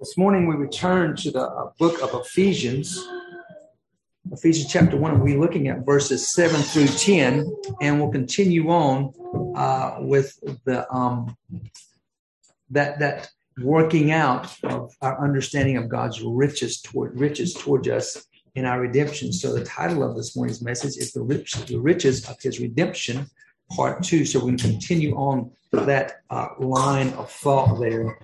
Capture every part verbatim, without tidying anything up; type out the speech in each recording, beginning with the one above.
This morning we return to the book of Ephesians, Ephesians chapter one, and we're looking at verses seven through ten, and we'll continue on uh, with the um, that that working out of our understanding of God's riches toward riches toward us in our redemption. So the title of this morning's message is the, rich, the riches of His redemption, part two. So we can continue on that uh, line of thought there.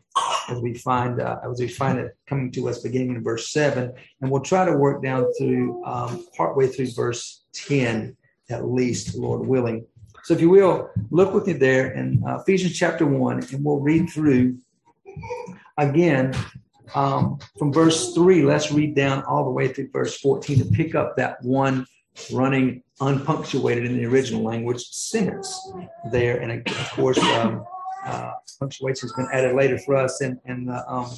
As we find, uh, as we find it coming to us, beginning in verse seven, and we'll try to work down through um, partway through verse ten, at least, Lord willing. So, if you will, look with me there in uh, Ephesians chapter one, and we'll read through again um, from verse three. Let's read down all the way through verse fourteen to pick up that one running unpunctuated in the original language sentence there, and of course. Um, Uh, punctuation has been added later for us, and and uh, um,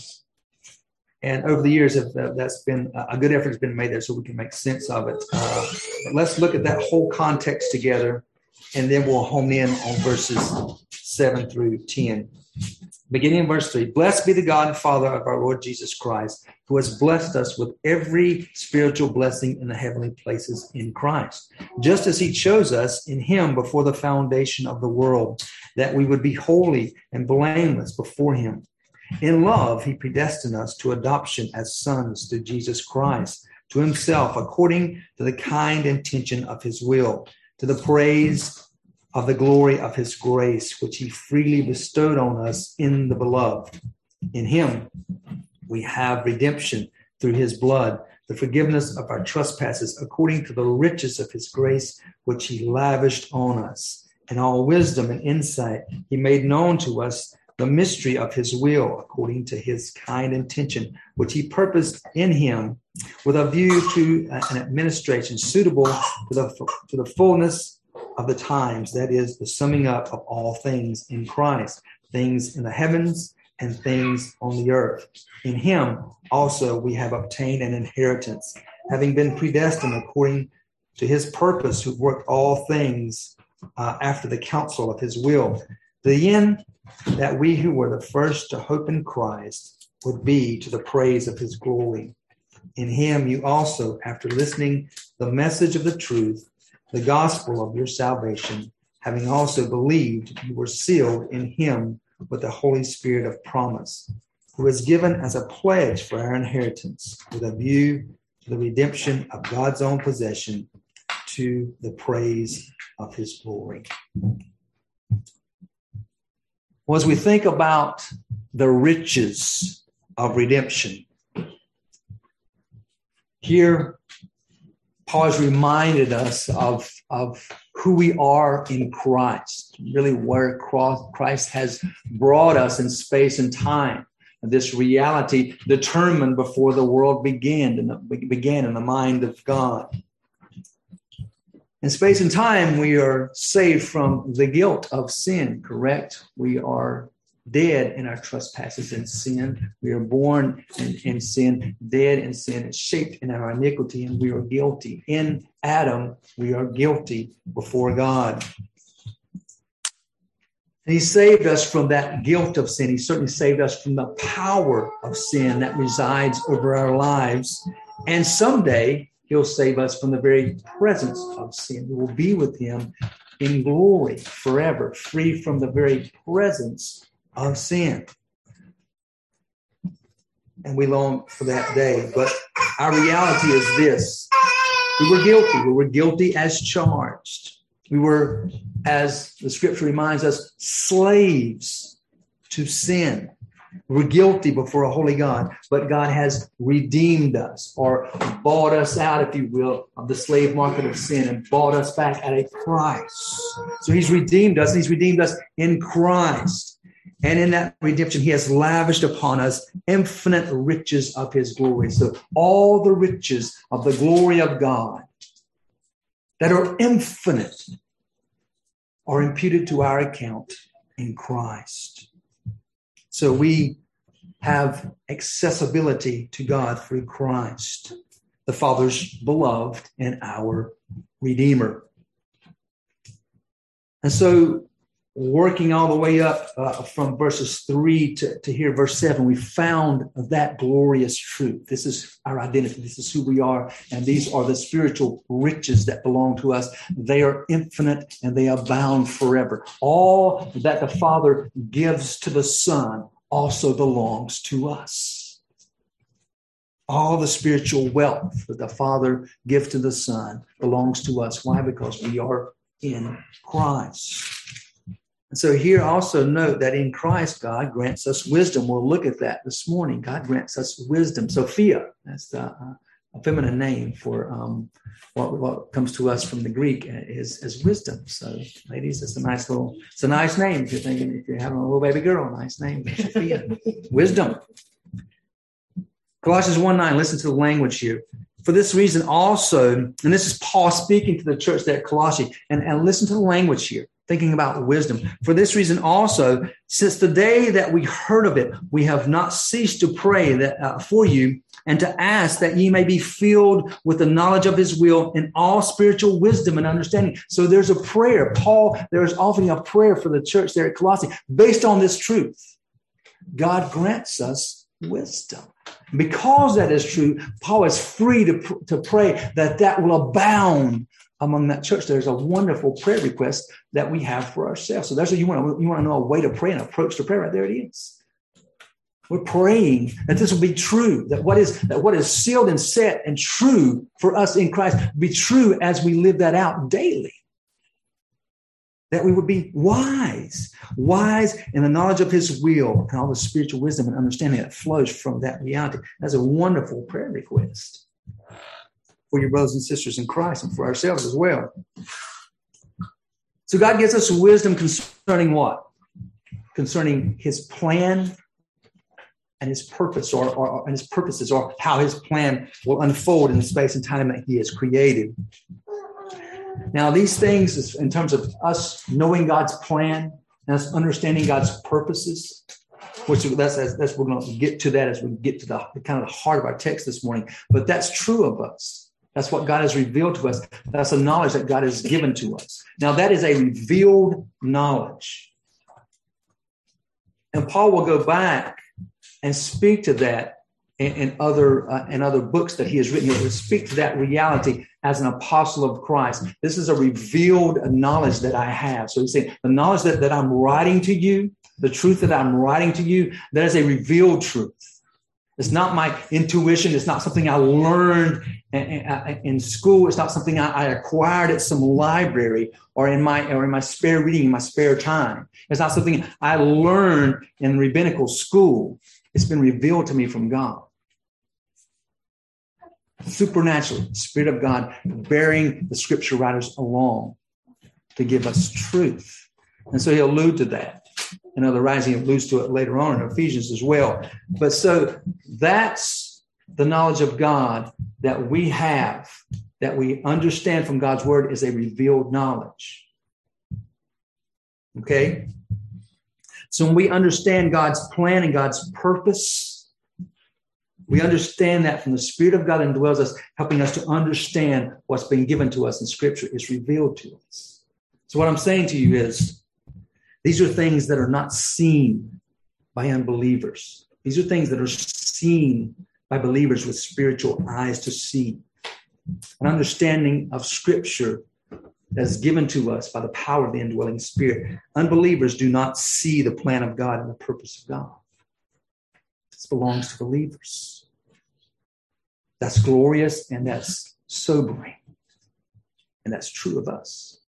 and over the years, have, uh, that's been uh, a good effort has been made there, so we can make sense of it. Uh, but let's look at that whole context together, and then we'll hone in on verses seven through ten, beginning in verse three. Blessed be the God and Father of our Lord Jesus Christ, who has blessed us with every spiritual blessing in the heavenly places in Christ, just as He chose us in Him before the foundation of the world, that we would be holy and blameless before Him. In love, He predestined us to adoption as sons through Jesus Christ, to Himself, according to the kind intention of His will, to the praise of the glory of His grace, which He freely bestowed on us in the beloved. In Him, we have redemption through His blood, the forgiveness of our trespasses, according to the riches of His grace, which He lavished on us. In all wisdom and insight, He made known to us the mystery of His will, according to His kind intention, which He purposed in Him, with a view to an administration suitable to the, to the fullness of the times, that is, the summing up of all things in Christ, things in the heavens and things on the earth. In Him also we have obtained an inheritance, having been predestined according to His purpose, who worked all things uh, after the counsel of His will, to the end that we who were the first to hope in Christ would be to the praise of His glory. In Him you also, after listening the message of the truth, the gospel of your salvation, having also believed, you were sealed in Him with the Holy Spirit of promise, who is given as a pledge for our inheritance, with a view to the redemption of God's own possession, to the praise of His glory. Well, as we think about the riches of redemption, here Paul has reminded us of, of who we are in Christ, really where Christ has brought us in space and time. This reality determined before the world began, and began in the mind of God. In space and time, we are saved from the guilt of sin, correct? We are dead in our trespasses and sin. We are born in, in sin, dead in sin, and shaped in our iniquity, and we are guilty. In Adam, we are guilty before God. And He saved us from that guilt of sin. He certainly saved us from the power of sin that resides over our lives. And someday, He'll save us from the very presence of sin. We will be with Him in glory forever, free from the very presence of sin. And we long for that day. But our reality is this. We were guilty. We were guilty as charged. We were, as the scripture reminds us, slaves to sin. We're guilty before a holy God, but God has redeemed us, or bought us out, if you will, of the slave market of sin, and bought us back at a price. So He's redeemed us. He's redeemed us in Christ. And in that redemption, He has lavished upon us infinite riches of His glory. So all the riches of the glory of God that are infinite are imputed to our account in Christ. So we have accessibility to God through Christ, the Father's beloved and our Redeemer. And so working all the way up uh, from verses three to, to here, verse seven, we found that glorious truth. This is our identity. This is who we are. And these are the spiritual riches that belong to us. They are infinite and they abound forever. All that the Father gives to the Son also belongs to us. All the spiritual wealth that the Father gives to the Son belongs to us. Why? Because we are in Christ. And so here also note that in Christ, God grants us wisdom. We'll look at that this morning. God grants us wisdom. Sophia, that's the, uh, a feminine name for um, what, what comes to us from the Greek is, is wisdom. So ladies, it's a nice little, it's a nice name. If you're thinking, if you're having a little baby girl, nice name, Sophia, wisdom. Colossians one nine, listen to the language here. For this reason also, and this is Paul speaking to the church there at Colossae, and, and listen to the language here. Thinking about wisdom. For this reason also, since the day that we heard of it, we have not ceased to pray that uh, for you and to ask that ye may be filled with the knowledge of his will in all spiritual wisdom and understanding. So there's a prayer. Paul, there's often a prayer for the church there at Colossae based on this truth. God grants us wisdom. Because that is true, Paul is free to, pr- to pray that that will abound among that church. There's a wonderful prayer request that we have for ourselves. So that's what you want to, you want to know a way to pray, an approach to prayer. Right there it is. We're praying that this will be true, that what is, that what is sealed and set and true for us in Christ be true as we live that out daily. That we would be wise, wise in the knowledge of his will and all the spiritual wisdom and understanding that flows from that reality. That's a wonderful prayer request for your brothers and sisters in Christ and for ourselves as well. So God gives us wisdom concerning what? Concerning his plan and his purpose or, or and his purposes or how his plan will unfold in the space and time that he has created. Now, these things is in terms of us knowing God's plan and us understanding God's purposes, which that's, that's, that's we're going to get to that as we get to the, the kind of the heart of our text this morning. But that's true of us. That's what God has revealed to us. That's a knowledge that God has given to us. Now, that is a revealed knowledge. And Paul will go back and speak to that in, in other uh, in other books that he has written. He will speak to that reality as an apostle of Christ. This is a revealed knowledge that I have. So he's saying the knowledge that, that I'm writing to you, the truth that I'm writing to you, that is a revealed truth. It's not my intuition. It's not something I learned in school. It's not something I acquired at some library or in my or in my spare reading, in my spare time. It's not something I learned in rabbinical school. It's been revealed to me from God. Supernaturally, the Spirit of God bearing the Scripture writers along to give us truth. And so he'll allude to that. And other rising alludes to it later on in Ephesians as well. But so that's the knowledge of God that we have, that we understand from God's word is a revealed knowledge. Okay? So when we understand God's plan and God's purpose, we understand that from the Spirit of God indwells us, helping us to understand what's been given to us in Scripture is revealed to us. So what I'm saying to you is, these are things that are not seen by unbelievers. These are things that are seen by believers with spiritual eyes to see. An understanding of Scripture that is given to us by the power of the indwelling Spirit. Unbelievers do not see the plan of God and the purpose of God. This belongs to believers. That's glorious and that's sobering. And that's true of us.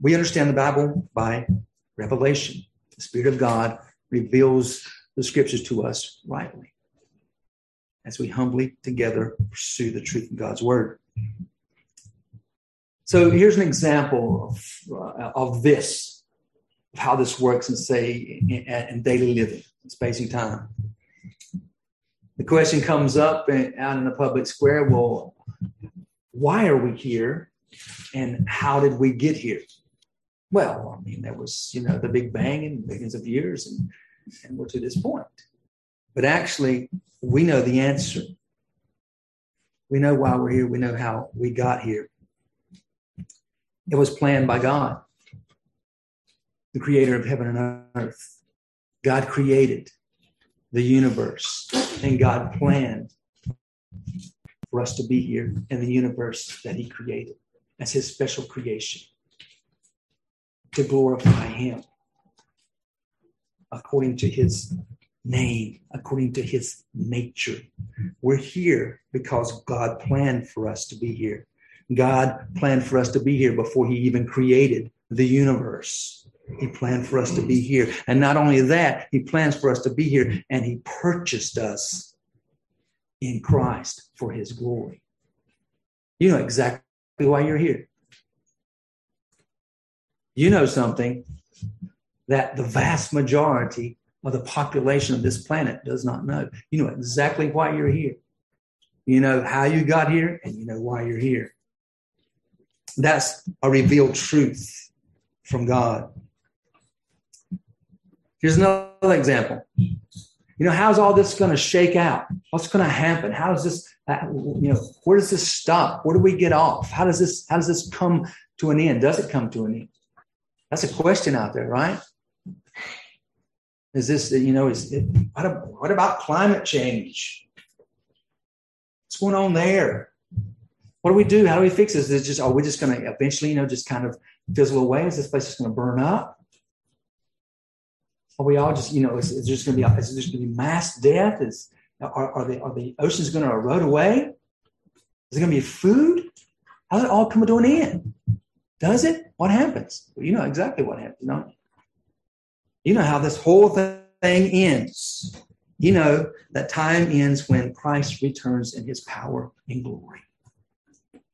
We understand the Bible by revelation. The Spirit of God reveals the Scriptures to us rightly as we humbly together pursue the truth of God's word. So here's an example of, uh, of this, of how this works in, say, in, in daily living, in space and time. The question comes up and out in the public square, well, why are we here and how did we get here? Well, I mean, there was, you know, the Big Bang and millions of years, and, and we're to this point. But actually, we know the answer. We know why we're here. We know how we got here. It was planned by God. the creator of heaven and earth. God created the universe, and God planned for us to be here in the universe that he created as his special creation to glorify him according to his name, according to his nature. We're here because God planned for us to be here. God planned for us to be here before he even created the universe. He planned for us to be here. And not only that, he plans for us to be here, and he purchased us in Christ for his glory. You know exactly why you're here. You know something that the vast majority of the population of this planet does not know. You know exactly why you're here. You know how you got here, and you know why you're here. That's a revealed truth from God. Here's another example. You know, how's all this going to shake out? What's going to happen? How does this, you know, where does this stop? Where do we get off? How does this, how does this come to an end? Does it come to an end? That's a question out there, right? Is this, you know, is it, what, what about climate change? What's going on there? What do we do? How do we fix this? Is it just, are we just going to eventually, you know, just kind of fizzle away? Is this place just going to burn up? Are we all just, you know, is, is there just going to be, is there just going to be mass death? Is are, are the are the oceans going to erode away? Is it going to be food? How does it all come to an end? Does it? What happens? Well, you know exactly what happens, don't you? You know how this whole thing ends. You know that time ends when Christ returns in his power and glory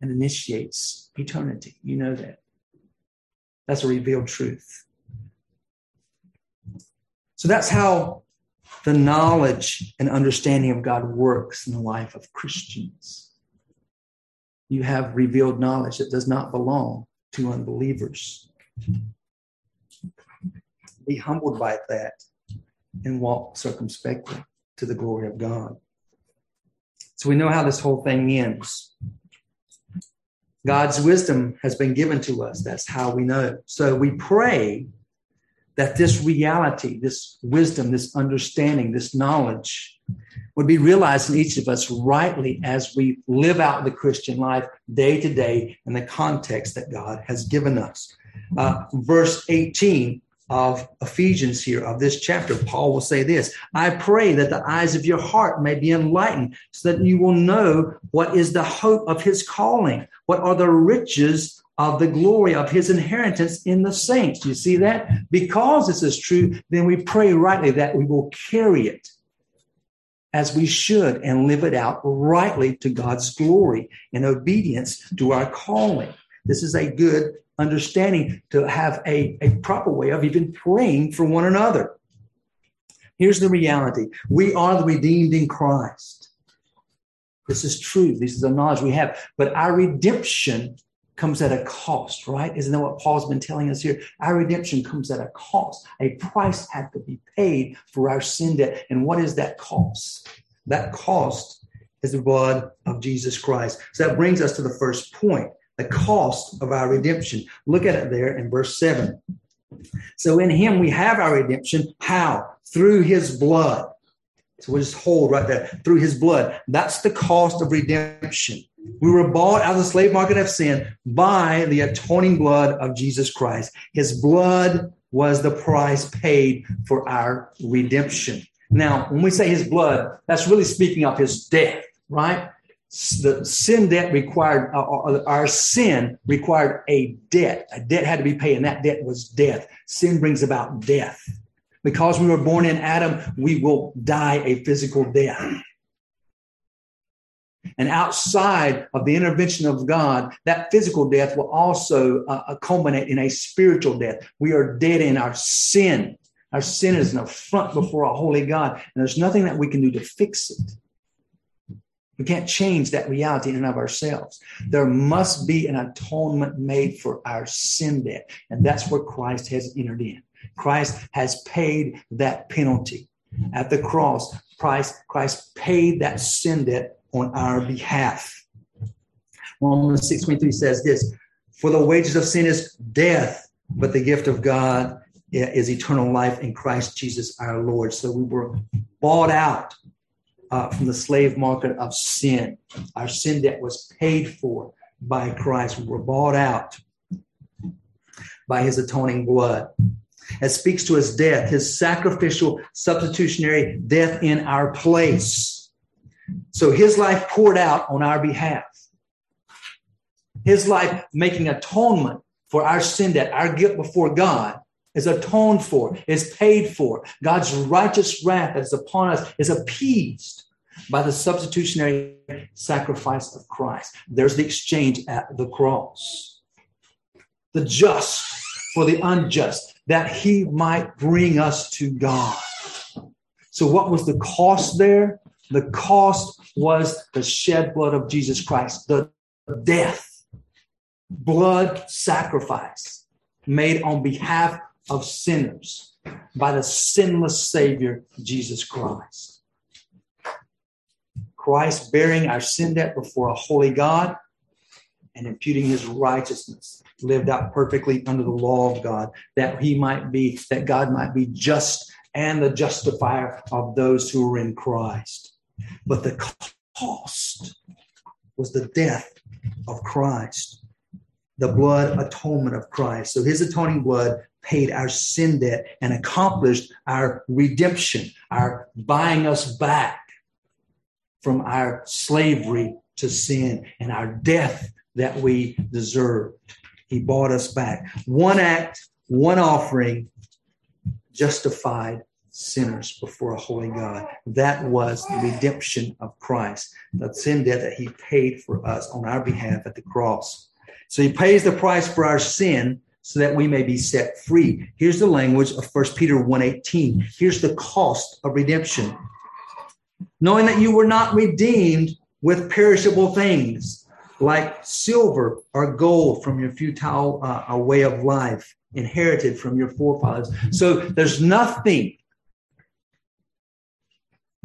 and initiates eternity. You know that. That's a revealed truth. So that's how the knowledge and understanding of God works in the life of Christians. You have revealed knowledge that does not belong to unbelievers. Be humbled by that and walk circumspectly to the glory of God. So we know how this whole thing ends. God's wisdom has been given to us. That's how we know. So we pray that this reality, this wisdom, this understanding, this knowledge would be realized in each of us rightly as we live out the Christian life day to day in the context that God has given us. Uh, verse eighteen of Ephesians here, of this chapter, Paul will say this: I pray that the eyes of your heart may be enlightened so that you will know what is the hope of his calling, what are the riches of the glory of his inheritance in the saints. You see that? Because this is true, then we pray rightly that we will carry it as we should and live it out rightly to God's glory in obedience to our calling. This is a good understanding to have a, a proper way of even praying for one another. Here's the reality. We are the redeemed in Christ. This is true. This is the knowledge we have. But our redemption comes at a cost, right? Isn't that what Paul's been telling us here? Our redemption comes at a cost. A price had to be paid for our sin debt. And what is that cost? That cost is the blood of Jesus Christ. So that brings us to the first point, the cost of our redemption. Look at it there in verse seven. So in him we have our redemption. How? Through his blood. So we'll just hold right there. Through his blood. That's the cost of redemption. We were bought out of the slave market of sin by the atoning blood of Jesus Christ. His blood was the price paid for our redemption. Now, when we say his blood, that's really speaking of his death, right? The sin debt required, uh, our sin required a debt. A debt had to be paid, and that debt was death. Sin brings about death. Because we were born in Adam, we will die a physical death. And outside of the intervention of God, that physical death will also uh, culminate in a spiritual death. We are dead in our sin. Our sin is an affront before a holy God, and there's nothing that we can do to fix it. We can't change that reality in and of ourselves. There must be an atonement made for our sin debt, and that's where Christ has entered in. Christ has paid that penalty. At the cross, Christ, Christ paid that sin debt on our behalf. Romans six twenty-three says this: for the wages of sin is death, but the gift of God is eternal life in Christ Jesus our Lord. So we were bought out uh, from the slave market of sin, our sin that was paid for by Christ. We were bought out by his atoning blood. It speaks to his death, his sacrificial, substitutionary death in our place. So his life poured out on our behalf. His life making atonement for our sin, that our guilt before God is atoned for, is paid for. God's righteous wrath that is upon us is appeased by the substitutionary sacrifice of Christ. There's the exchange at the cross. The just for the unjust, that he might bring us to God. So what was the cost there? The cost was the shed blood of Jesus Christ, the death, blood sacrifice made on behalf of sinners by the sinless Savior, Jesus Christ. Christ bearing our sin debt before a holy God and imputing his righteousness, lived out perfectly under the law of God, that he might be, that God might be just and the justifier of those who are in Christ. But the cost was the death of Christ, the blood atonement of Christ. So his atoning blood paid our sin debt and accomplished our redemption, our buying us back from our slavery to sin and our death that we deserved. He bought us back. One act, one offering, justified sinners before a holy God. That was the redemption of Christ, the sin debt that he paid for us on our behalf at the cross. So he pays the price for our sin so that we may be set free. Here's the language of First Peter one eighteen. Here's the cost of redemption. Knowing that you were not redeemed with perishable things like silver or gold from your futile uh, way of life inherited from your forefathers. So there's nothing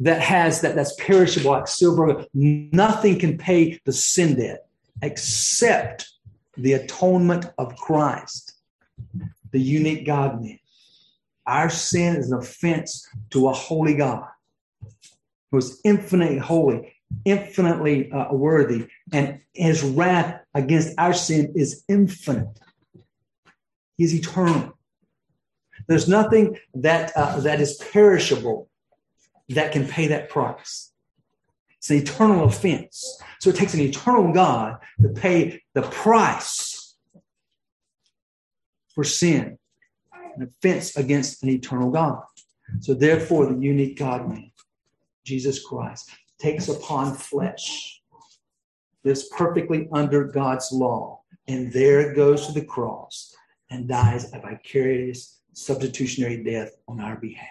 that has that that's perishable like silver. Nothing can pay the sin debt except the atonement of Christ, the unique God-man. Our sin is an offense to a holy God who is infinitely holy, infinitely uh, worthy, and his wrath against our sin is infinite. He's eternal. There's nothing that uh, that is perishable that can pay that price. It's an eternal offense. So it takes an eternal God to pay the price for sin, an offense against an eternal God. So therefore, the unique God-man, Jesus Christ, takes upon flesh, lives perfectly under God's law, and there goes to the cross and dies a vicarious substitutionary death on our behalf.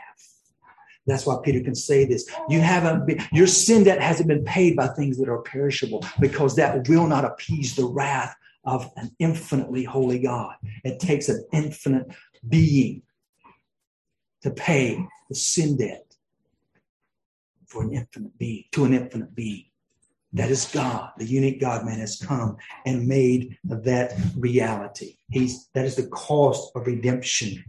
That's why Peter can say this. You haven't been, your sin debt hasn't been paid by things that are perishable, because that will not appease the wrath of an infinitely holy God. It takes an infinite being to pay the sin debt for an infinite being, to an infinite being. That is God. The unique God-man has come and made that reality. He's, that is the cost of redemption.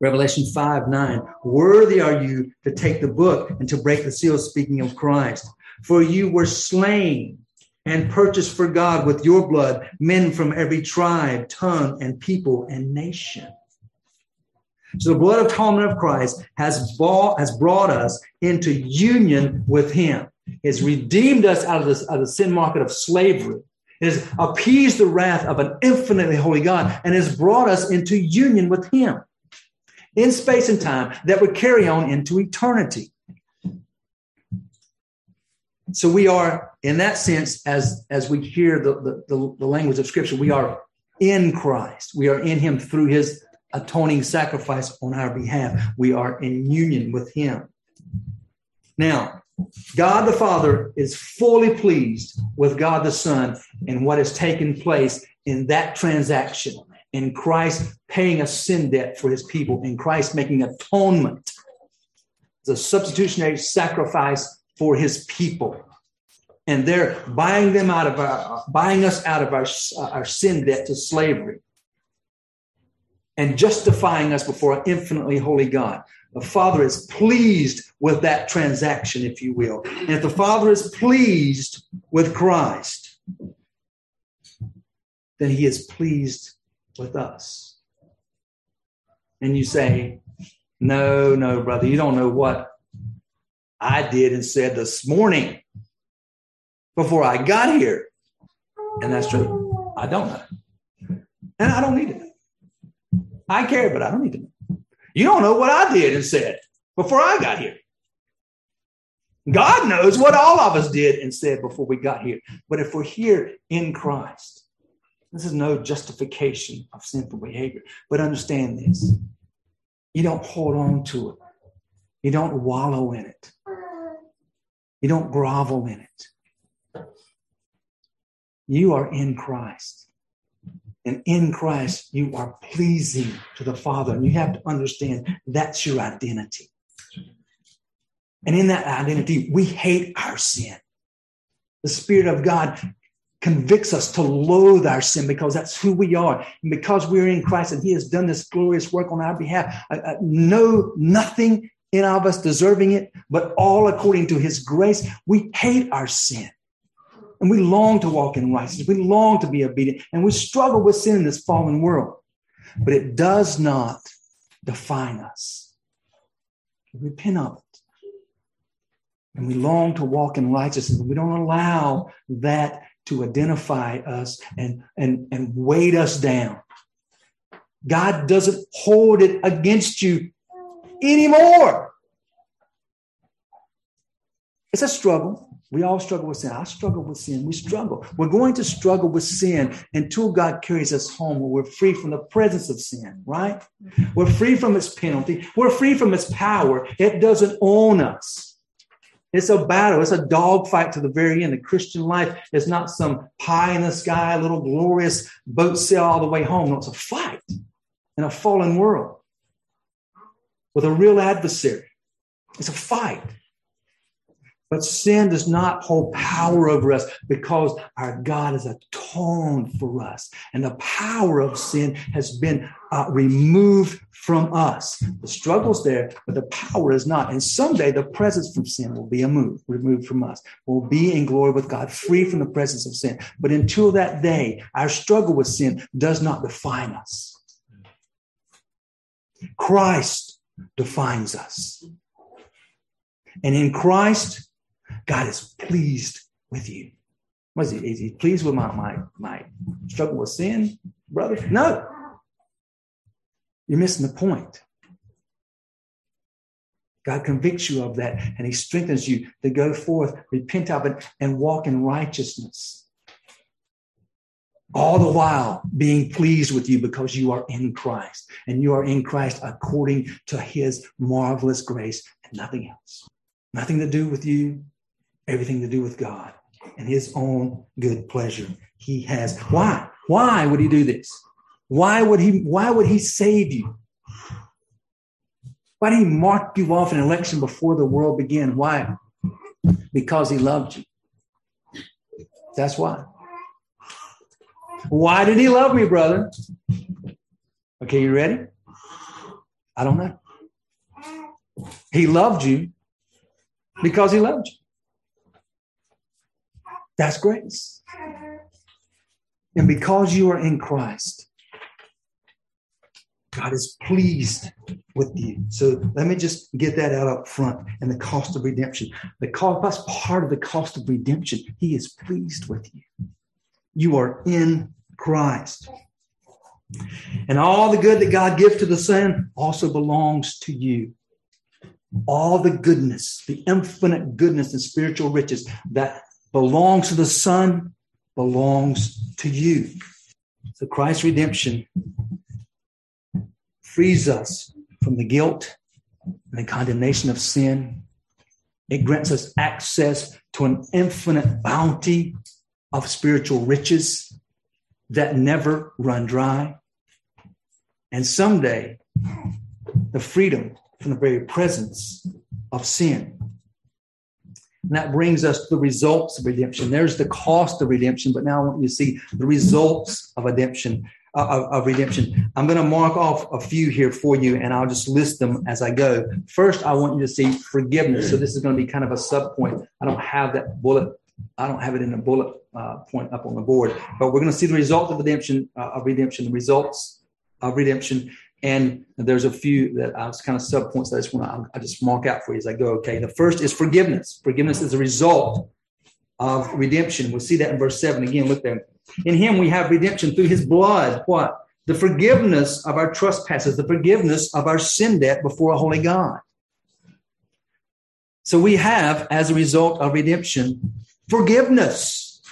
Revelation five nine, worthy are you to take the book and to break the seal, speaking of Christ. For you were slain and purchased for God with your blood, men from every tribe, tongue, and people, and nation. So the blood atonement of Christ has bought, has brought us into union with him. It's redeemed us out of, this, out of the sin market of slavery. It has appeased the wrath of an infinitely holy God and has brought us into union with him in space and time that would carry on into eternity. So we are, in that sense, as, as we hear the, the, the language of Scripture, we are in Christ. We are in him through his atoning sacrifice on our behalf. We are in union with him. Now, God the Father is fully pleased with God the Son and what has taken place in that transaction, in Christ paying a sin debt for his people, in Christ making atonement, the substitutionary sacrifice for his people, and they're buying them out of our, buying us out of our, our sin debt to slavery, and justifying us before an infinitely holy God. The Father is pleased with that transaction, if you will. And if the Father is pleased with Christ, then he is pleased with us. And you say, no, no, brother, you don't know what I did and said this morning before I got here. And that's true. I don't know. And I don't need to know. I care, but I don't need to know. You don't know what I did and said before I got here. God knows what all of us did and said before we got here. But if we're here in Christ, this is no justification of sinful behavior. But understand this. You don't hold on to it. You don't wallow in it. You don't grovel in it. You are in Christ. And in Christ, you are pleasing to the Father. And you have to understand that's your identity. And in that identity, we hate our sin. The Spirit of God convicts us to loathe our sin because that's who we are. And because we're in Christ and he has done this glorious work on our behalf, I, I know nothing in of us deserving it, but all according to his grace, we hate our sin. And we long to walk in righteousness. We long to be obedient. And we struggle with sin in this fallen world. But it does not define us. We repent of it. And we long to walk in righteousness. We don't allow that to identify us and, and, and weight us down. God doesn't hold it against you anymore. It's a struggle. We all struggle with sin. I struggle with sin. We struggle. We're going to struggle with sin until God carries us home where we're free from the presence of sin, right? We're free from its penalty. We're free from its power. It doesn't own us. It's a battle. It's a dogfight to the very end. The Christian life is not some pie in the sky, little glorious boat sail all the way home. No, it's a fight in a fallen world with a real adversary. It's a fight. But sin does not hold power over us because our God has atoned for us. And the power of sin has been uh, removed from us. The struggle's there, but the power is not. And someday the presence from sin will be removed, removed from us. We'll be in glory with God, free from the presence of sin. But until that day, our struggle with sin does not define us. Christ defines us. And in Christ, God is pleased with you. What is he? Is he pleased with my, my, my struggle with sin, brother? No. You're missing the point. God convicts you of that, and he strengthens you to go forth, repent of it, and walk in righteousness. All the while being pleased with you because you are in Christ, and you are in Christ according to his marvelous grace and nothing else. Nothing to do with you. Everything to do with God and his own good pleasure. He has. Why? Why would he do this? Why would he, why would he save you? Why did he mark you off in election before the world began? Why? Because he loved you. That's why. Why did he love me, brother? Okay, you ready? I don't know. He loved you because he loved you. That's grace. And because you are in Christ, God is pleased with you. So let me just get that out up front and the cost of redemption. The cost, that's part of the cost of redemption. He is pleased with you. You are in Christ. And all the good that God gives to the Son also belongs to you. All the goodness, the infinite goodness and spiritual riches that belongs to the Son, belongs to you. So Christ's redemption frees us from the guilt and the condemnation of sin. It grants us access to an infinite bounty of spiritual riches that never run dry. And someday, the freedom from the very presence of sin. And that brings us to the results of redemption. There's the cost of redemption, but now I want you to see the results of redemption, of, of redemption. I'm going to mark off a few here for you, and I'll just list them as I go. First, I want you to see forgiveness. So this is going to be kind of a sub point. I don't have that bullet. I don't have it in a bullet uh, point up on the board, but we're going to see the result of redemption, uh, of redemption, the results of redemption. And there's a few that I was kind of sub points that I just want to, I just mark out for you as I go. Okay. The first is forgiveness. Forgiveness is a result of redemption. We'll see that in verse seven. Again, look there. In him, we have redemption through his blood. What? The forgiveness of our trespasses, the forgiveness of our sin debt before a holy God. So we have, as a result of redemption, forgiveness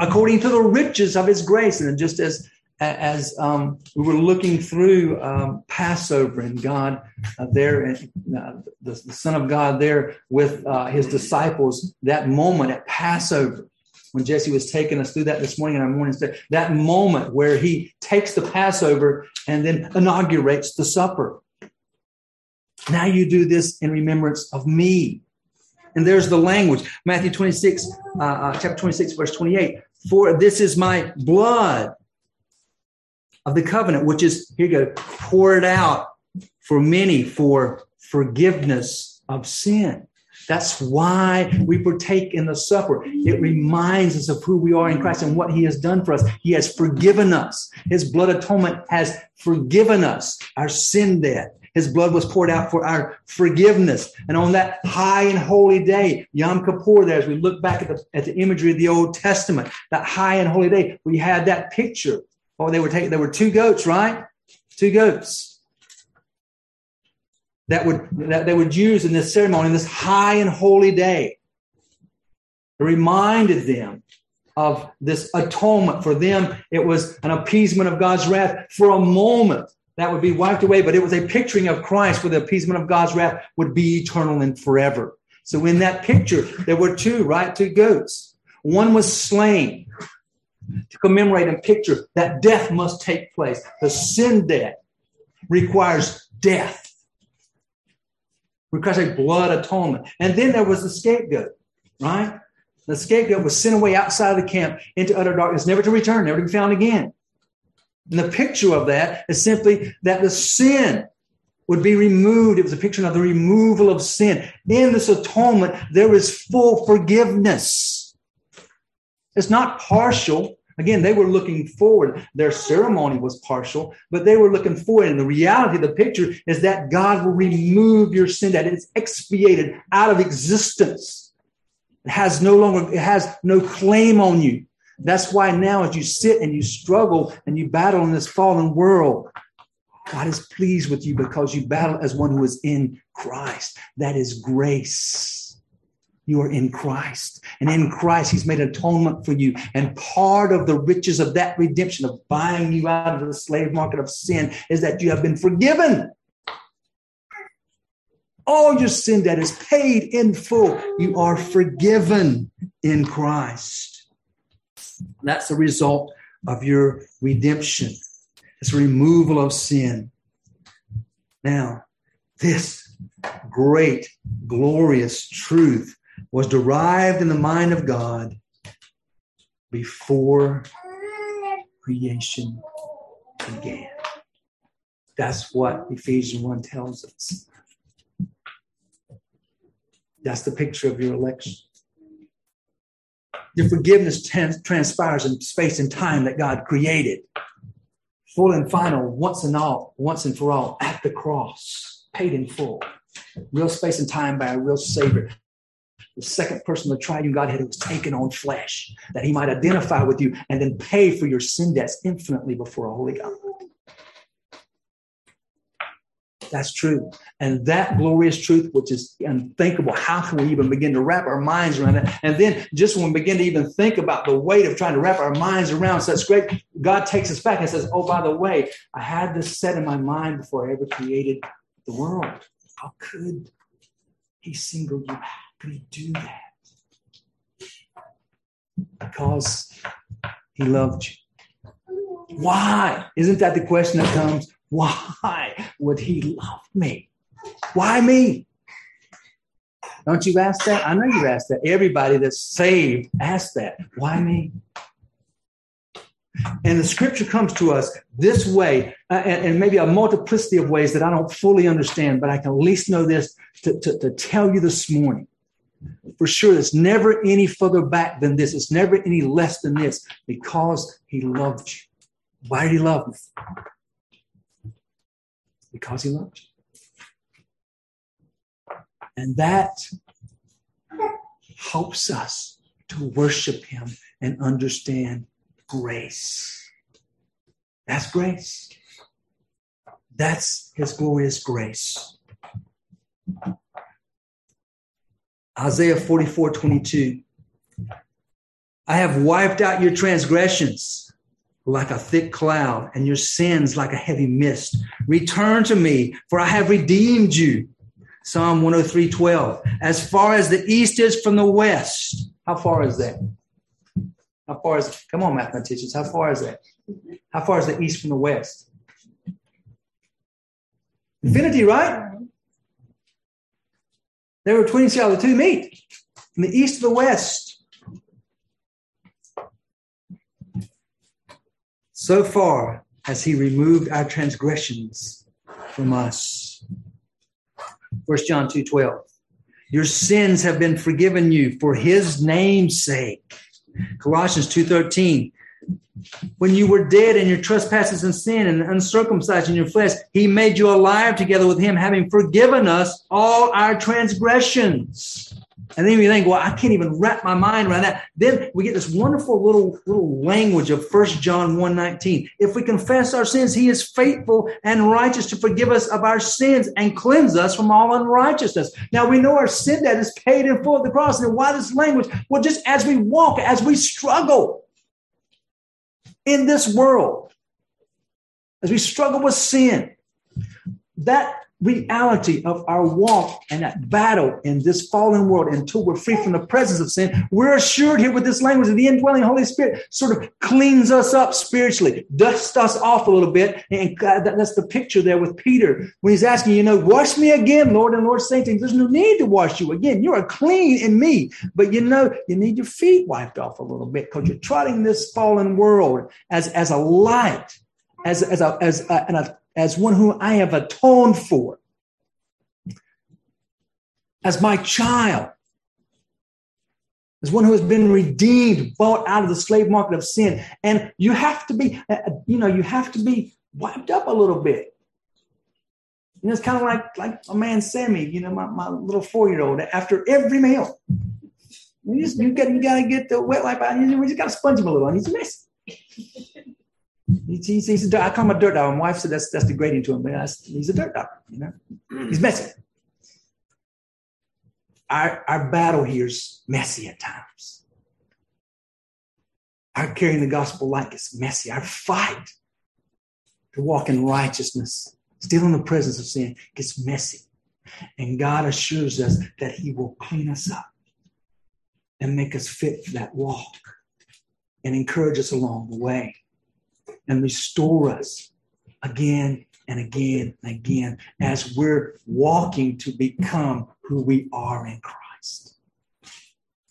according to the riches of his grace. And just as As um, we were looking through um, Passover and God uh, there, and uh, the, the Son of God there with uh, his disciples, that moment at Passover, when Jesse was taking us through that this morning in our morning study, that moment where he takes the Passover and then inaugurates the supper. Now you do this in remembrance of me. And there's the language, Matthew twenty-six, uh, uh, chapter twenty-six, verse twenty-eight. For this is my blood of the covenant, which is, here you go, poured out for many for forgiveness of sin. That's why we partake in the supper. It reminds us of who we are in Christ and what he has done for us. He has forgiven us. His blood atonement has forgiven us our sin debt. His blood was poured out for our forgiveness. And on that high and holy day, Yom Kippur, there, as we look back at the, at the imagery of the Old Testament, that high and holy day, we had that picture. Oh, they were taking, there were two goats, right? Two goats that would that they would use in this ceremony, in this high and holy day. It reminded them of this atonement. For them, it was an appeasement of God's wrath for a moment that would be wiped away, but it was a picturing of Christ, where the appeasement of God's wrath would be eternal and forever. So in that picture, there were two, right? Two goats. One was slain to commemorate and picture that death must take place. The sin debt requires death, requires a blood atonement. And then there was the scapegoat, right? The scapegoat was sent away outside of the camp into utter darkness, never to return, never to be found again. And the picture of that is simply that the sin would be removed. It was a picture of the removal of sin. In this atonement, there is full forgiveness. It's not partial. Again, they were looking forward. Their ceremony was partial, but they were looking forward. And the reality of the picture is that God will remove your sin, that it's expiated out of existence. It has no longer, it has no claim on you. That's why now, as you sit and you struggle and you battle in this fallen world, God is pleased with you because you battle as one who is in Christ. That is grace. You are in Christ, and in Christ, he's made atonement for you. And part of the riches of that redemption, of buying you out of the slave market of sin, is that you have been forgiven. All your sin debt is paid in full. You are forgiven in Christ. That's the result of your redemption. It's removal of sin. Now, this great, glorious truth was derived in the mind of God before creation began. That's what Ephesians one tells us. That's the picture of your election. Your forgiveness trans- transpires in space and time that God created. Full and final, once and all, once and for all, at the cross, paid in full. Real space and time by a real Savior. The second person of the triune Godhead who was taken on flesh, that he might identify with you and then pay for your sin debts infinitely before a holy God. That's true. And that glorious truth, which is unthinkable, how can we even begin to wrap our minds around that? And then just when we begin to even think about the weight of trying to wrap our minds around such great, God takes us back and says, oh, by the way, I had this set in my mind before I ever created the world. How could he single you out? He do that because he loved you. Why? Isn't that the question that comes? Why would he love me? Why me? Don't you ask that? I know you ask that. Everybody that's saved asks that. Why me? And the scripture comes to us this way, uh, and, and maybe a multiplicity of ways that I don't fully understand, but I can at least know this to, to, to tell you this morning. For sure, it's never any further back than this. It's never any less than this, because he loved you. Why did he love me? Because he loved you. And that helps us to worship him and understand grace. That's grace. That's his glorious grace. Isaiah forty-four twenty-two. I have wiped out your transgressions like a thick cloud, and your sins like a heavy mist. Return to me, for I have redeemed you. Psalm one oh three twelve. As far as the east is from the west. How far is that? How far is, come on, mathematicians, how far is that? How far is the east from the west? Infinity, right? There were twins, shall the two meet? From the east to the west. So far has he removed our transgressions from us. First John two twelve. Your sins have been forgiven you for his name's sake. Colossians two thirteen. When you were dead in your trespasses and sin and uncircumcised in your flesh, he made you alive together with him, having forgiven us all our transgressions. And then you think, well, I can't even wrap my mind around that. Then we get this wonderful little, little language of First John one nineteen. If we confess our sins, he is faithful and righteous to forgive us of our sins and cleanse us from all unrighteousness. Now, we know our sin debt is paid in full at the cross. And why this language? Well, just as we walk, as we struggle in this world, as we struggle with sin, that reality of our walk and that battle in this fallen world until we're free from the presence of sin, we're assured here with this language of the indwelling Holy Spirit sort of cleans us up spiritually, dusts us off a little bit. And that's the picture there with Peter when he's asking, you know, wash me again, Lord, and Lord saying to him, there's no need to wash you again. You are clean in me. But, you know, you need your feet wiped off a little bit because you're trotting this fallen world as, as a light, as, as, a, as, a, and a as one whom I have atoned for, as my child, as one who has been redeemed, bought out of the slave market of sin. And you have to be, you know, you have to be wiped up a little bit. You know, it's kind of like, like my man Sammy, you know, my, my little four-year-old, after every meal. You, just, you, gotta, you gotta get the wet wipe out. You just gotta sponge him a little, and he's messy. He's, he's, he's a dirt, I call him a dirt dog. My wife said that's that's degrading to him, but he's a dirt dog. You know, he's messy. Our our battle here's messy at times. Our carrying the gospel like it's messy. Our fight to walk in righteousness, still in the presence of sin, gets messy, and God assures us that He will clean us up and make us fit for that walk, and encourage us along the way. And restore us again and again and again as we're walking to become who we are in Christ.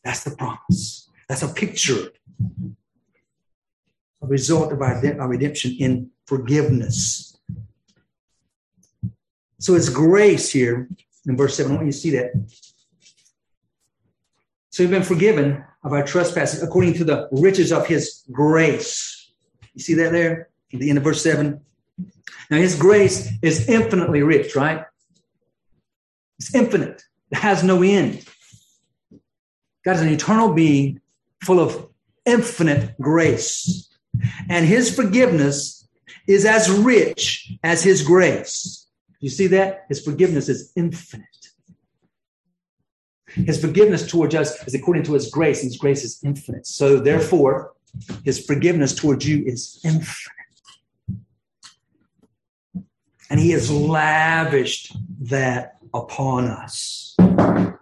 That's the promise. That's a picture, a result of our, our redemption in forgiveness. So it's grace here in verse seven. I want you to see that. So we've been forgiven of our trespasses according to the riches of his grace. You see that there at the end of verse seven? Now, his grace is infinitely rich, right? It's infinite. It has no end. God is an eternal being full of infinite grace. And his forgiveness is as rich as his grace. You see that? His forgiveness is infinite. His forgiveness towards us is according to his grace, and his grace is infinite. So, therefore, his forgiveness towards you is infinite. And he has lavished that upon us. And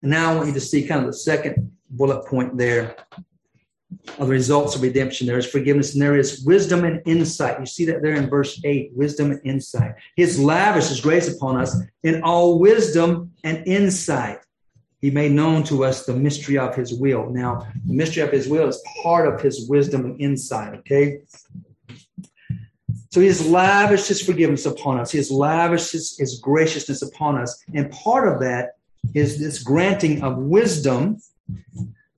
now I want you to see kind of the second bullet point there of the results of redemption. There is forgiveness and there is wisdom and insight. You see that there in verse eight, wisdom and insight. He has lavished his grace upon us in all wisdom and insight. He made known to us the mystery of his will. Now, the mystery of his will is part of his wisdom and insight, okay? So he has lavished his forgiveness upon us. He has lavished his, his graciousness upon us. And part of that is this granting of wisdom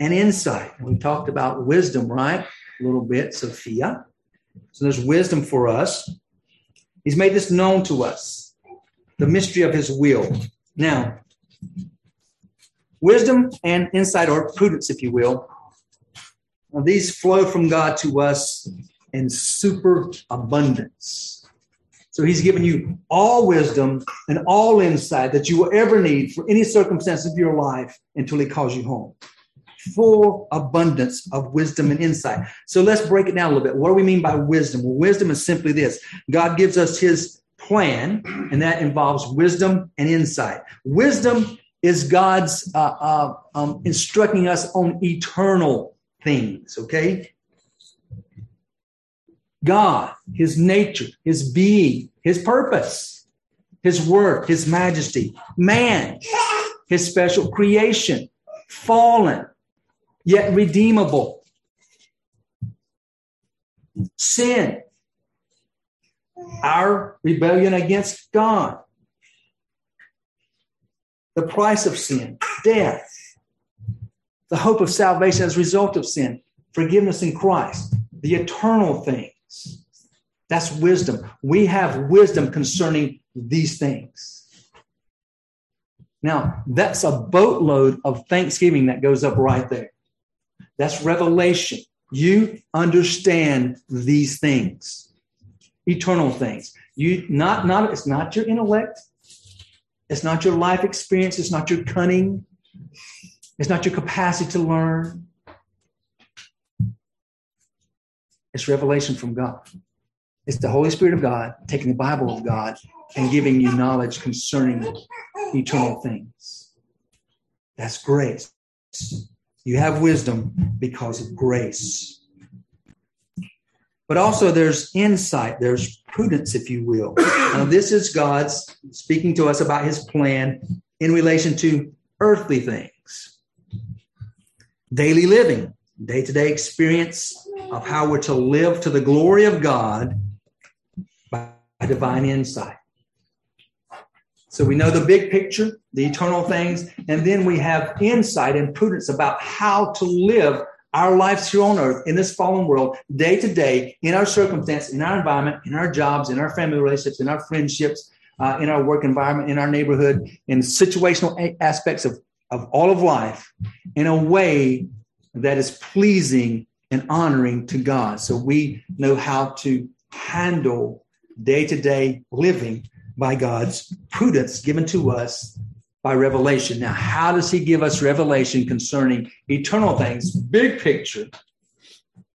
and insight. And we talked about wisdom, right? A little bit, Sophia. So there's wisdom for us. He's made this known to us, the mystery of his will. Now, wisdom and insight, or prudence, if you will, well, these flow from God to us in super abundance. So he's given you all wisdom and all insight that you will ever need for any circumstance of your life until he calls you home. Full abundance of wisdom and insight. So let's break it down a little bit. What do we mean by wisdom? Well, wisdom is simply this. God gives us his plan, and that involves wisdom and insight. Wisdom is God's uh, uh, um, instructing us on eternal things, okay? God, his nature, his being, his purpose, his work, his majesty. Man, his special creation, fallen, yet redeemable. Sin, our rebellion against God. The price of sin, death. The hope of salvation as a result of sin, forgiveness in Christ, the eternal things. That's wisdom. We have wisdom concerning these things. Now, that's a boatload of thanksgiving that goes up right there. That's revelation. You understand these things, eternal things. You not not it's not your intellect. It's not your life experience. It's not your cunning. It's not your capacity to learn. It's revelation from God. It's the Holy Spirit of God taking the Bible of God and giving you knowledge concerning eternal things. That's grace. You have wisdom because of grace. But also there's insight, there's prudence, if you will. Now, this is God's speaking to us about his plan in relation to earthly things. Daily living, day-to-day experience of how we're to live to the glory of God by divine insight. So we know the big picture, the eternal things, and then we have insight and prudence about how to live our lives here on earth, in this fallen world, day to day, in our circumstance, in our environment, in our jobs, in our family relationships, in our friendships, uh, in our work environment, in our neighborhood, in situational aspects of, of all of life, in a way that is pleasing and honoring to God. So we know how to handle day-to-day living by God's prudence given to us by revelation. Now, how does he give us revelation concerning eternal things? Big picture.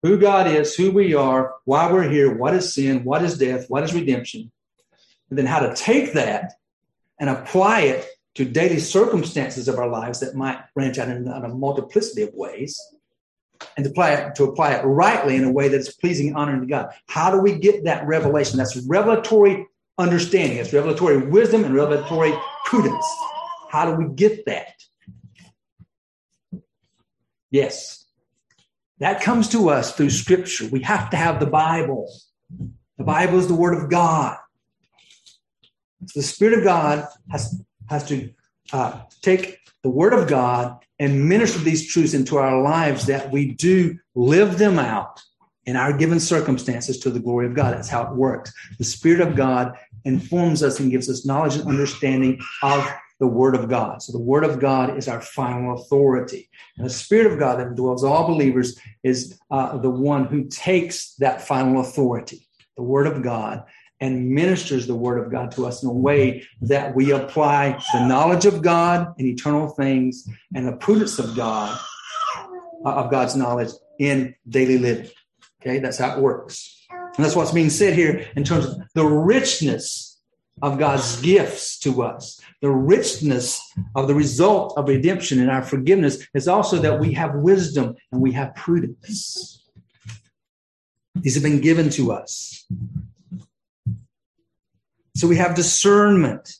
Who God is, who we are, why we're here, what is sin, what is death, what is redemption. And then how to take that and apply it to daily circumstances of our lives that might branch out in a multiplicity of ways. And to apply it, to apply it rightly in a way that's pleasing and honoring to God. How do we get that revelation? That's revelatory understanding. It's revelatory wisdom and revelatory prudence. How do we get that? Yes. That comes to us through Scripture. We have to have the Bible. The Bible is the Word of God. So the Spirit of God has, has to uh, take the Word of God and minister these truths into our lives that we do live them out in our given circumstances to the glory of God. That's how it works. The Spirit of God informs us and gives us knowledge and understanding of the Word of God. So the Word of God is our final authority. And the Spirit of God that dwells all believers is uh, the one who takes that final authority, the Word of God, and ministers the Word of God to us in a way that we apply the knowledge of God and eternal things and the prudence of God, uh, of God's knowledge in daily living. Okay, that's how it works. And that's what's being said here in terms of the richness of God's gifts to us. The richness of the result of redemption and our forgiveness is also that we have wisdom and we have prudence. These have been given to us. So we have discernment.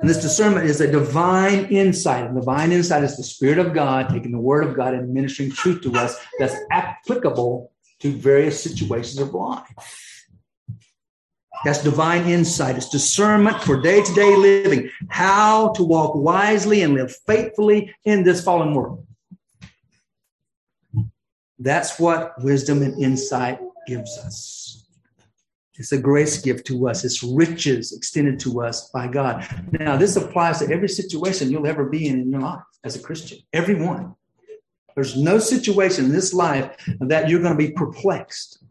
And this discernment is a divine insight. And divine insight is the Spirit of God taking the Word of God and ministering truth to us that's applicable to various situations of life. That's divine insight. It's discernment for day-to-day living, how to walk wisely and live faithfully in this fallen world. That's what wisdom and insight gives us. It's a grace gift to us. It's riches extended to us by God. Now, this applies to every situation you'll ever be in in your life as a Christian. Every one. There's no situation in this life that you're going to be perplexed.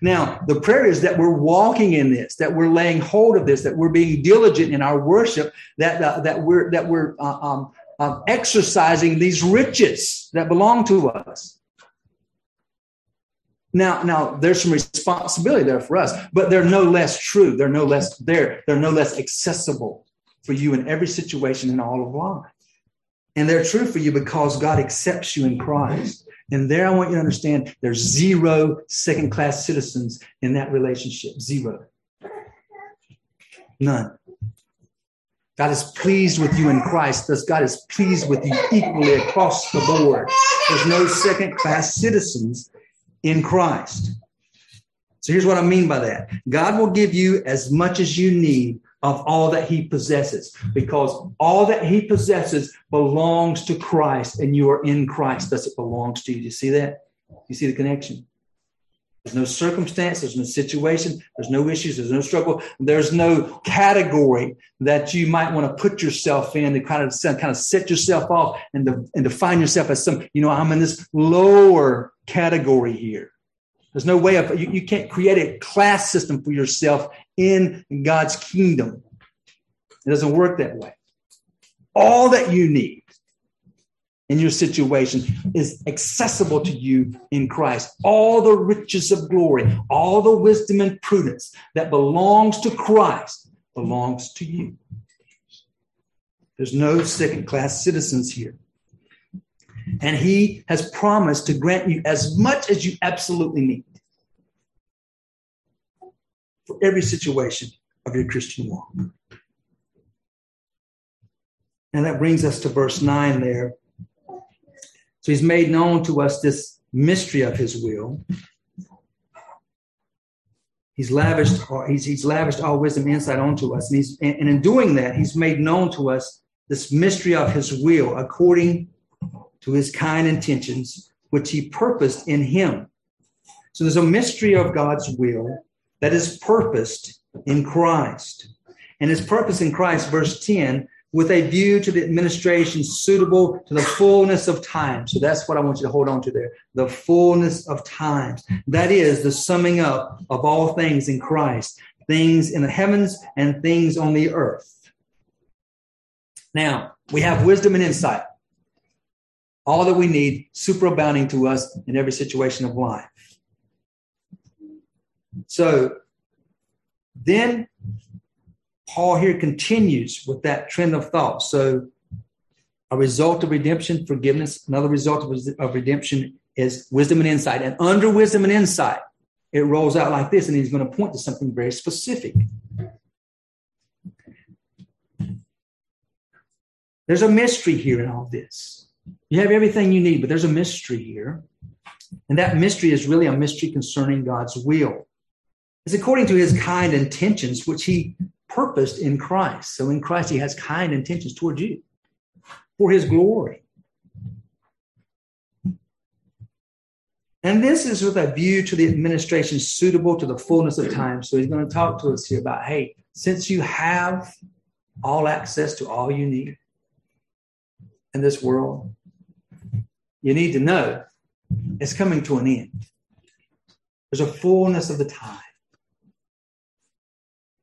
Now, the prayer is that we're walking in this, that we're laying hold of this, that we're being diligent in our worship, that uh, that we're that we're uh, um, uh, exercising these riches that belong to us. Now, now, there's some responsibility there for us, but they're no less true. They're no less there. They're no less accessible for you in every situation in all of life. And they're true for you because God accepts you in Christ. And there I want you to understand there's zero second-class citizens in that relationship. Zero. None. God is pleased with you in Christ. Thus, God is pleased with you equally across the board. There's no second-class citizens in Christ. So here's what I mean by that. God will give you as much as you need of all that he possesses, because all that he possesses belongs to Christ, and you are in Christ. Thus it belongs to you. Do you see that? You see the connection? There's no circumstance. There's no situation. There's no issues. There's no struggle. There's no category that you might want to put yourself in to kind of, kind of set yourself off and, to, and define yourself as some, you know, I'm in this lower category here. There's no way of, you, you can't create a class system for yourself in God's kingdom. It doesn't work that way. All that you need in your situation is accessible to you in Christ. All the riches of glory, all the wisdom and prudence that belongs to Christ belongs to you. There's no second-class citizens here. And he has promised to grant you as much as you absolutely need for every situation of your Christian walk. And that brings us to verse nine there. So he's made known to us this mystery of his will. He's lavished, he's, he's lavished all wisdom and insight onto us. And, he's, and in doing that, he's made known to us this mystery of his will according to his kind intentions, which he purposed in him. So there's a mystery of God's will that is purposed in Christ. And his purpose in Christ, verse ten, with a view to the administration suitable to the fullness of time. So that's what I want you to hold on to there. The fullness of times. That is the summing up of all things in Christ, things in the heavens and things on the earth. Now, we have wisdom and insight. All that we need, superabounding to us in every situation of life. So then Paul here continues with that trend of thought. So a result of redemption, forgiveness. Another result of redemption is wisdom and insight. And under wisdom and insight, it rolls out like this, and he's going to point to something very specific. There's a mystery here in all this. You have everything you need, but there's a mystery here. And that mystery is really a mystery concerning God's will. It's according to his kind intentions, which he purposed in Christ. So in Christ, he has kind intentions toward you for his glory. And this is with a view to the administration suitable to the fullness of time. So he's going to talk to us here about, hey, since you have all access to all you need in this world, you need to know it's coming to an end. There's a fullness of the time.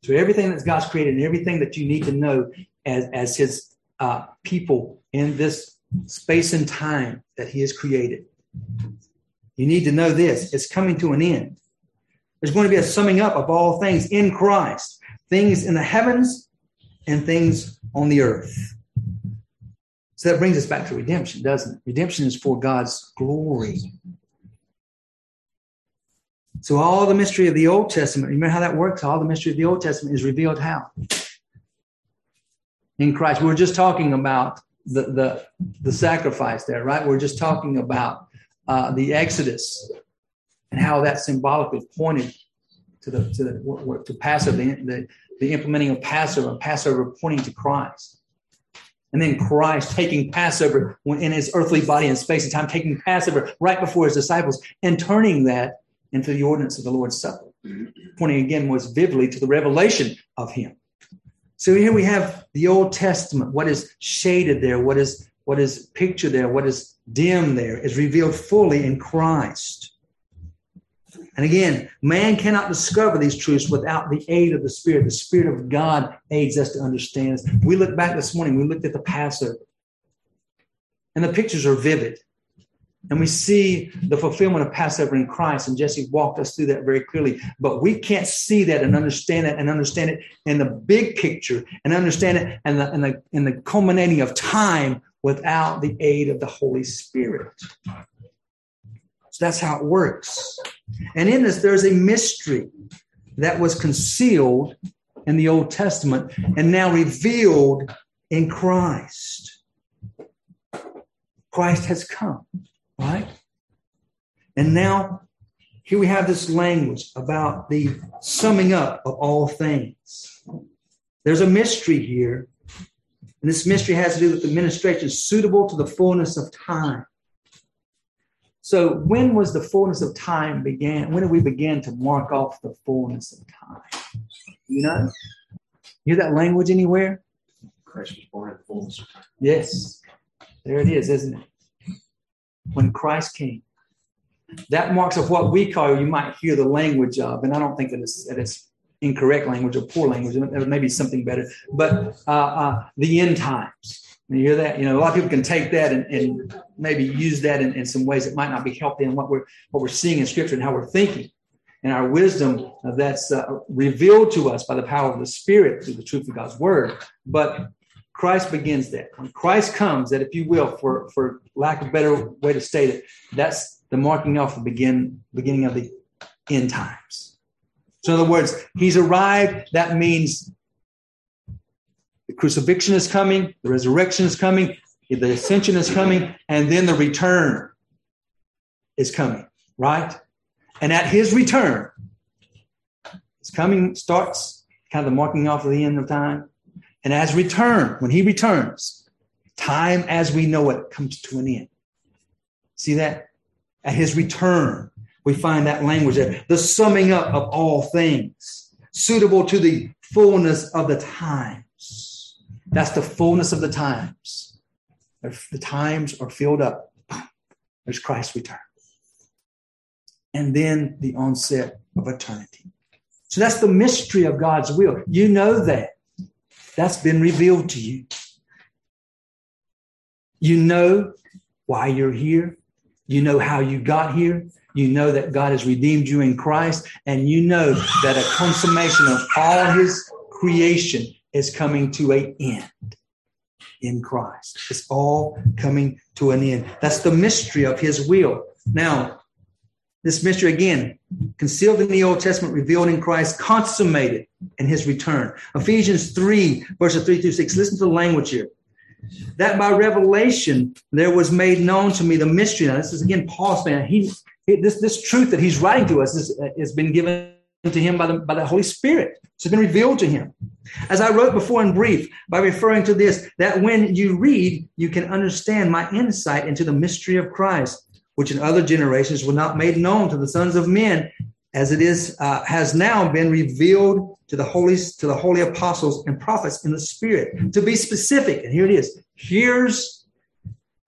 So everything that God's created and everything that you need to know as, as his uh, people in this space and time that he has created, you need to know this. It's coming to an end. There's going to be a summing up of all things in Christ, things in the heavens and things on the earth. So that brings us back to redemption, doesn't it? Redemption is for God's glory. So all the mystery of the Old Testament, remember how that works? All the mystery of the Old Testament is revealed how? in Christ. We're just talking about the the, the sacrifice there, right? We're just talking about uh, the Exodus and how that symbolically pointed to the to the to Passover, the, the, the implementing of Passover, Passover pointing to Christ. And then Christ taking Passover in his earthly body in space and time, taking Passover right before his disciples and turning that into the ordinance of the Lord's Supper, pointing again was vividly to the revelation of him. So here we have the Old Testament. What is shaded there, what is what is pictured there, what is dim there is revealed fully in Christ. And again, man cannot discover these truths without the aid of the Spirit. The Spirit of God aids us to understand. We look back this morning, we looked at the Passover, and the pictures are vivid. And we see the fulfillment of Passover in Christ, and Jesse walked us through that very clearly. But we can't see that and understand that and understand it in the big picture and understand it in the, in the, in the culminating of time without the aid of the Holy Spirit. So that's how it works. And in this, there's a mystery that was concealed in the Old Testament and now revealed in Christ. Christ has come. Right? And now here we have this language about the summing up of all things. There's a mystery here, and this mystery has to do with administration suitable to the fullness of time. So when was the fullness of time began? When did we begin to mark off the fullness of time? You know? You hear that language anywhere? Christ was born at the fullness of time. Yes. There it is, isn't it? When Christ came, that marks of what we call, you might hear the language of, and I don't think that it's, that it's incorrect language or poor language, there may be something better, but uh, uh, the end times. You hear that? You know, a lot of people can take that and, and maybe use that in, in some ways that might not be healthy in what we're, what we're seeing in Scripture and how we're thinking and our wisdom that's uh, revealed to us by the power of the Spirit through the truth of God's Word. But Christ begins that. When Christ comes, that, if you will, for, for lack of a better way to state it, that's the marking off the begin, beginning of the end times. So in other words, he's arrived. That means the crucifixion is coming, the resurrection is coming, the ascension is coming, and then the return is coming, right? And at his return, his coming starts kind of the marking off of the end of time. And as return, when he returns, time as we know it comes to an end. See that? At his return, we find that language there. The summing up of all things, suitable to the fullness of the times. That's the fullness of the times. If the times are filled up, there's Christ's return. And then the onset of eternity. So that's the mystery of God's will. You know that. That's been revealed to you. You know why you're here. You know how you got here. You know that God has redeemed you in Christ. And you know that a consummation of all his creation is coming to an end in Christ. It's all coming to an end. That's the mystery of his will. Now, this mystery, again, concealed in the Old Testament, revealed in Christ, consummated in his return. Ephesians three, verses three through six. Listen to the language here. That by revelation there was made known to me the mystery. Now, this is, again, Paul saying he, this, this truth that he's writing to us is, has been given to him by the, by the Holy Spirit. It's been revealed to him. As I wrote before in brief, by referring to this, that when you read, you can understand my insight into the mystery of Christ, which in other generations were not made known to the sons of men, as it is uh, has now been revealed to the holy to the holy apostles and prophets in the Spirit. To be specific, and here it is. Here's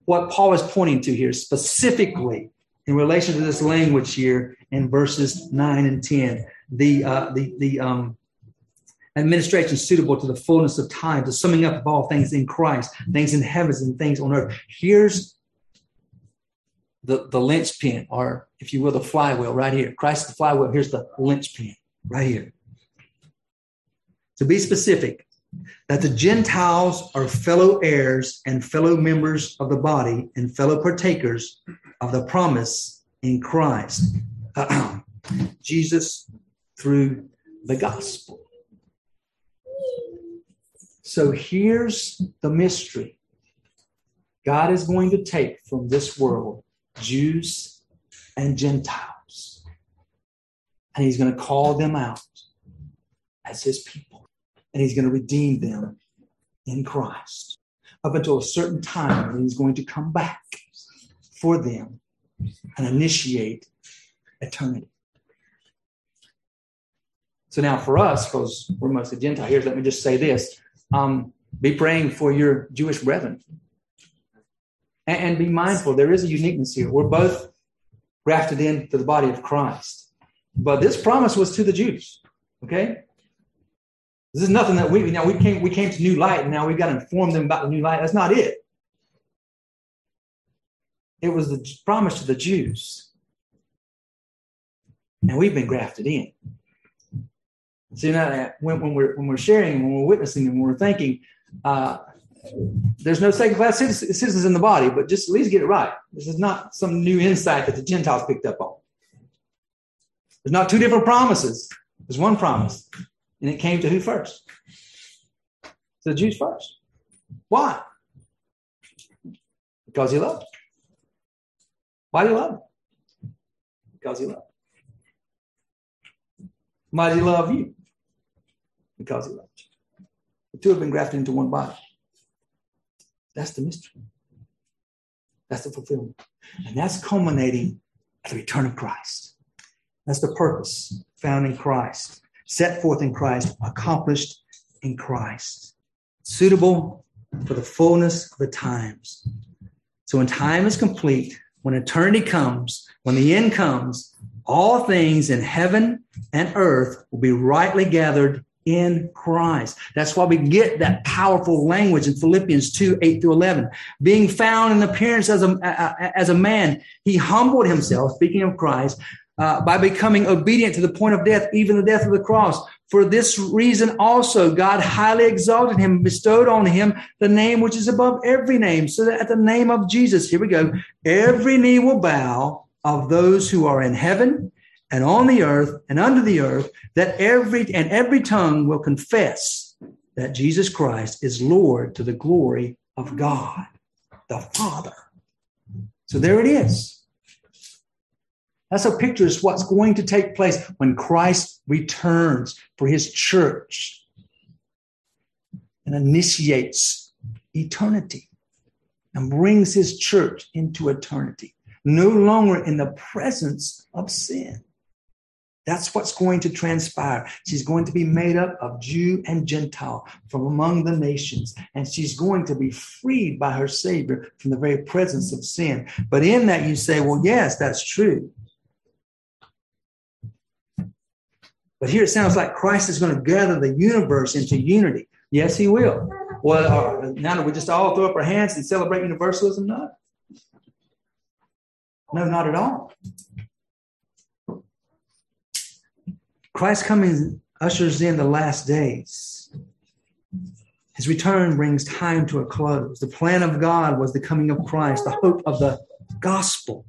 what Paul is pointing to here, specifically in relation to this language here in verses nine and ten. The uh, the the um, administration suitable to the fullness of time, the summing up of all things in Christ, things in heavens and things on earth. Here's The, the linchpin, or if you will, the flywheel right here. Christ the flywheel. Here's the linchpin right here. To be specific, that the Gentiles are fellow heirs and fellow members of the body and fellow partakers of the promise in Christ, Jesus through the gospel. So here's the mystery. God is going to take from this world Jews and Gentiles, and he's going to call them out as his people, and he's going to redeem them in Christ up until a certain time when he's going to come back for them and initiate eternity. So now for us, because we're mostly Gentile here, let me just say this. Um, be praying for your Jewish brethren. And, and be mindful, there is a uniqueness here. We're both grafted into the body of Christ. But this promise was to the Jews, okay? This is nothing that we, now we came, we came to new light, and now we've got to inform them about the new light. That's not it. It was the promise to the Jews. And we've been grafted in. So you know, when, when, we're, when we're sharing, when we're witnessing, and when we're thinking, uh, there's no second-class citizens in the body, but just at least get it right. This is not some new insight that the Gentiles picked up on. There's not two different promises. There's one promise, and it came to who first? To the Jews first. Why? Because he loved them. Why do you love him? Because he loved him. Why do you love you? Because he loved you. The two have been grafted into one body. That's the mystery. That's the fulfillment. And that's culminating at the return of Christ. That's the purpose found in Christ, set forth in Christ, accomplished in Christ, suitable for the fullness of the times. So when time is complete, when eternity comes, when the end comes, all things in heaven and earth will be rightly gathered in Christ. That's why we get that powerful language in Philippians two, eight through eleven. Being found in appearance as a, as a man, he humbled himself, speaking of Christ, uh, by becoming obedient to the point of death, even the death of the cross. For this reason also, God highly exalted him, bestowed on him the name which is above every name, so that at the name of Jesus, here we go, every knee will bow of those who are in heaven and on the earth and under the earth, that every and every tongue will confess that Jesus Christ is Lord to the glory of God, the Father. So there it is. That's a picture of what's going to take place when Christ returns for his church and initiates eternity and brings his church into eternity, no longer in the presence of sin. That's what's going to transpire. She's going to be made up of Jew and Gentile from among the nations, and she's going to be freed by her Savior from the very presence of sin. But in that you say, well, yes, that's true. But here it sounds like Christ is going to gather the universe into unity. Yes, he will. Well, uh, now do we just all throw up our hands and celebrate universalism? No. No, not at all. Christ's coming ushers in the last days. His return brings time to a close. The plan of God was the coming of Christ, the hope of the gospel.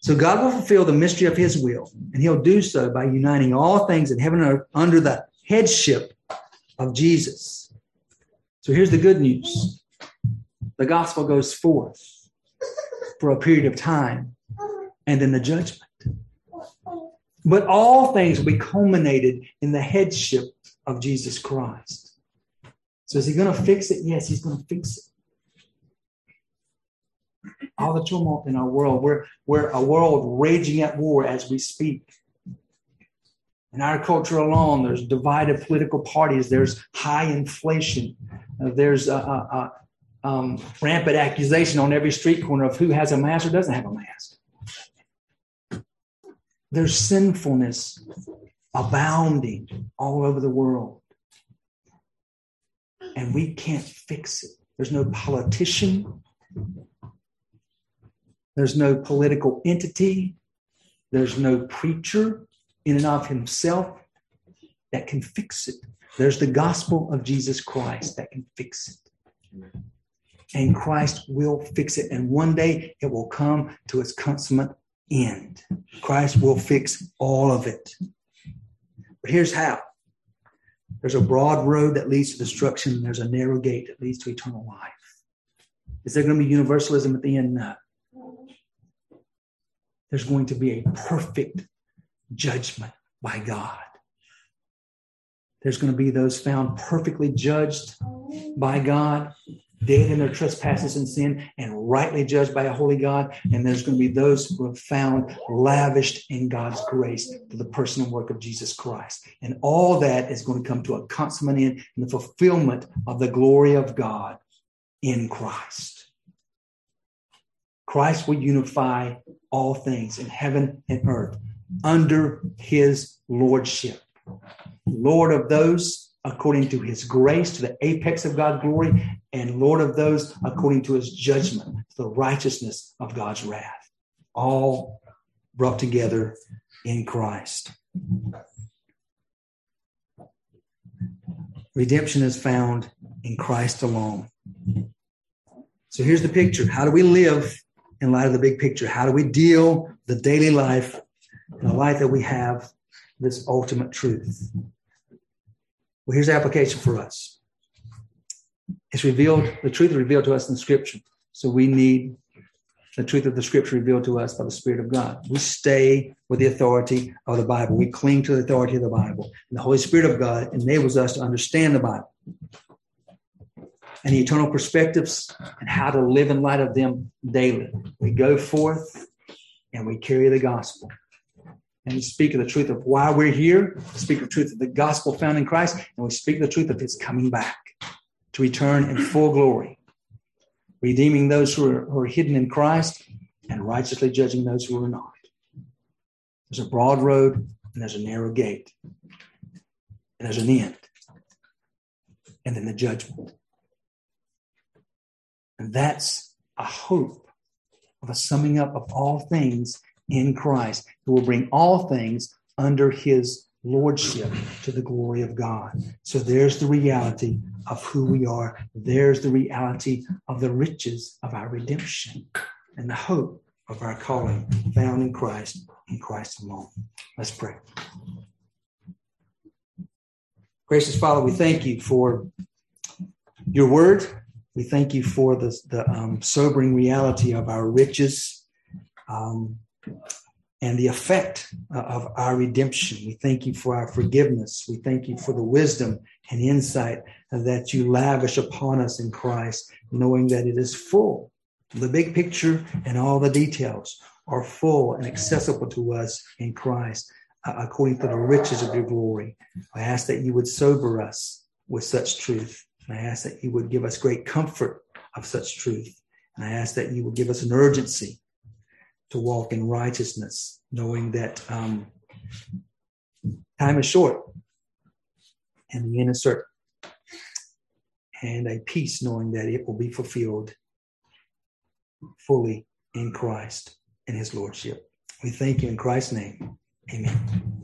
So God will fulfill the mystery of his will, and he'll do so by uniting all things in heaven and earth under the headship of Jesus. So here's the good news. The gospel goes forth for a period of time and then the judgment. But all things will be culminated in the headship of Jesus Christ. So is he going to fix it? Yes, he's going to fix it. All the turmoil in our world, we're, we're a world raging at war as we speak. In our culture alone, there's divided political parties, there's high inflation, uh, there's a, a, a um, rampant accusation on every street corner of who has a mask or doesn't have a mask. There's sinfulness abounding all over the world, and we can't fix it. There's no politician. There's no political entity. There's no preacher in and of himself that can fix it. There's the gospel of Jesus Christ that can fix it. And Christ will fix it. And one day it will come to its consummate end. Christ will fix all of it. But here's how. There's a broad road that leads to destruction. And there's a narrow gate that leads to eternal life. Is there going to be universalism at the end? No. There's going to be a perfect judgment by God. There's going to be those found perfectly judged by God, dead in their trespasses and sin, and rightly judged by a holy God. And there's going to be those who are found lavished in God's grace through the person and work of Jesus Christ. And all that is going to come to a consummate end in the fulfillment of the glory of God in Christ. Christ will unify all things in heaven and earth under his lordship. Lord of those according to his grace, to the apex of God's glory, and Lord of those according to his judgment, to the righteousness of God's wrath. All brought together in Christ. Redemption is found in Christ alone. So here's the picture. How do we live in light of the big picture? How do we deal the daily life and the life that we have, this ultimate truth? Well, here's the application for us. It's revealed, the truth is revealed to us in Scripture. So we need the truth of the Scripture revealed to us by the Spirit of God. We stay with the authority of the Bible. We cling to the authority of the Bible. And the Holy Spirit of God enables us to understand the Bible and the eternal perspectives and how to live in light of them daily. We go forth and we carry the gospel. And we speak of the truth of why we're here, speak of the truth of the gospel found in Christ, and we speak the truth of his coming back to return in full glory, redeeming those who are, who are hidden in Christ and righteously judging those who are not. There's a broad road and there's a narrow gate. And there's an end. And then the judgment. And that's a hope of a summing up of all things in Christ, who will bring all things under his lordship to the glory of God. So there's the reality of who we are. There's the reality of the riches of our redemption and the hope of our calling found in Christ and Christ alone. Let's pray. Gracious Father, we thank you for your word. We thank you for the, the um, sobering reality of our riches, um, and the effect of our redemption. We thank you for our forgiveness. We thank you for the wisdom and insight that you lavish upon us in Christ, knowing that it is full. The big picture and all the details are full and accessible to us in Christ, uh, according to the riches of your glory. I ask that you would sober us with such truth. I ask that you would give us great comfort of such truth. And I ask that you would give us an urgency to walk in righteousness, knowing that um, time is short and the end is certain, and a peace knowing that it will be fulfilled fully in Christ and his lordship. We thank you in Christ's name. Amen.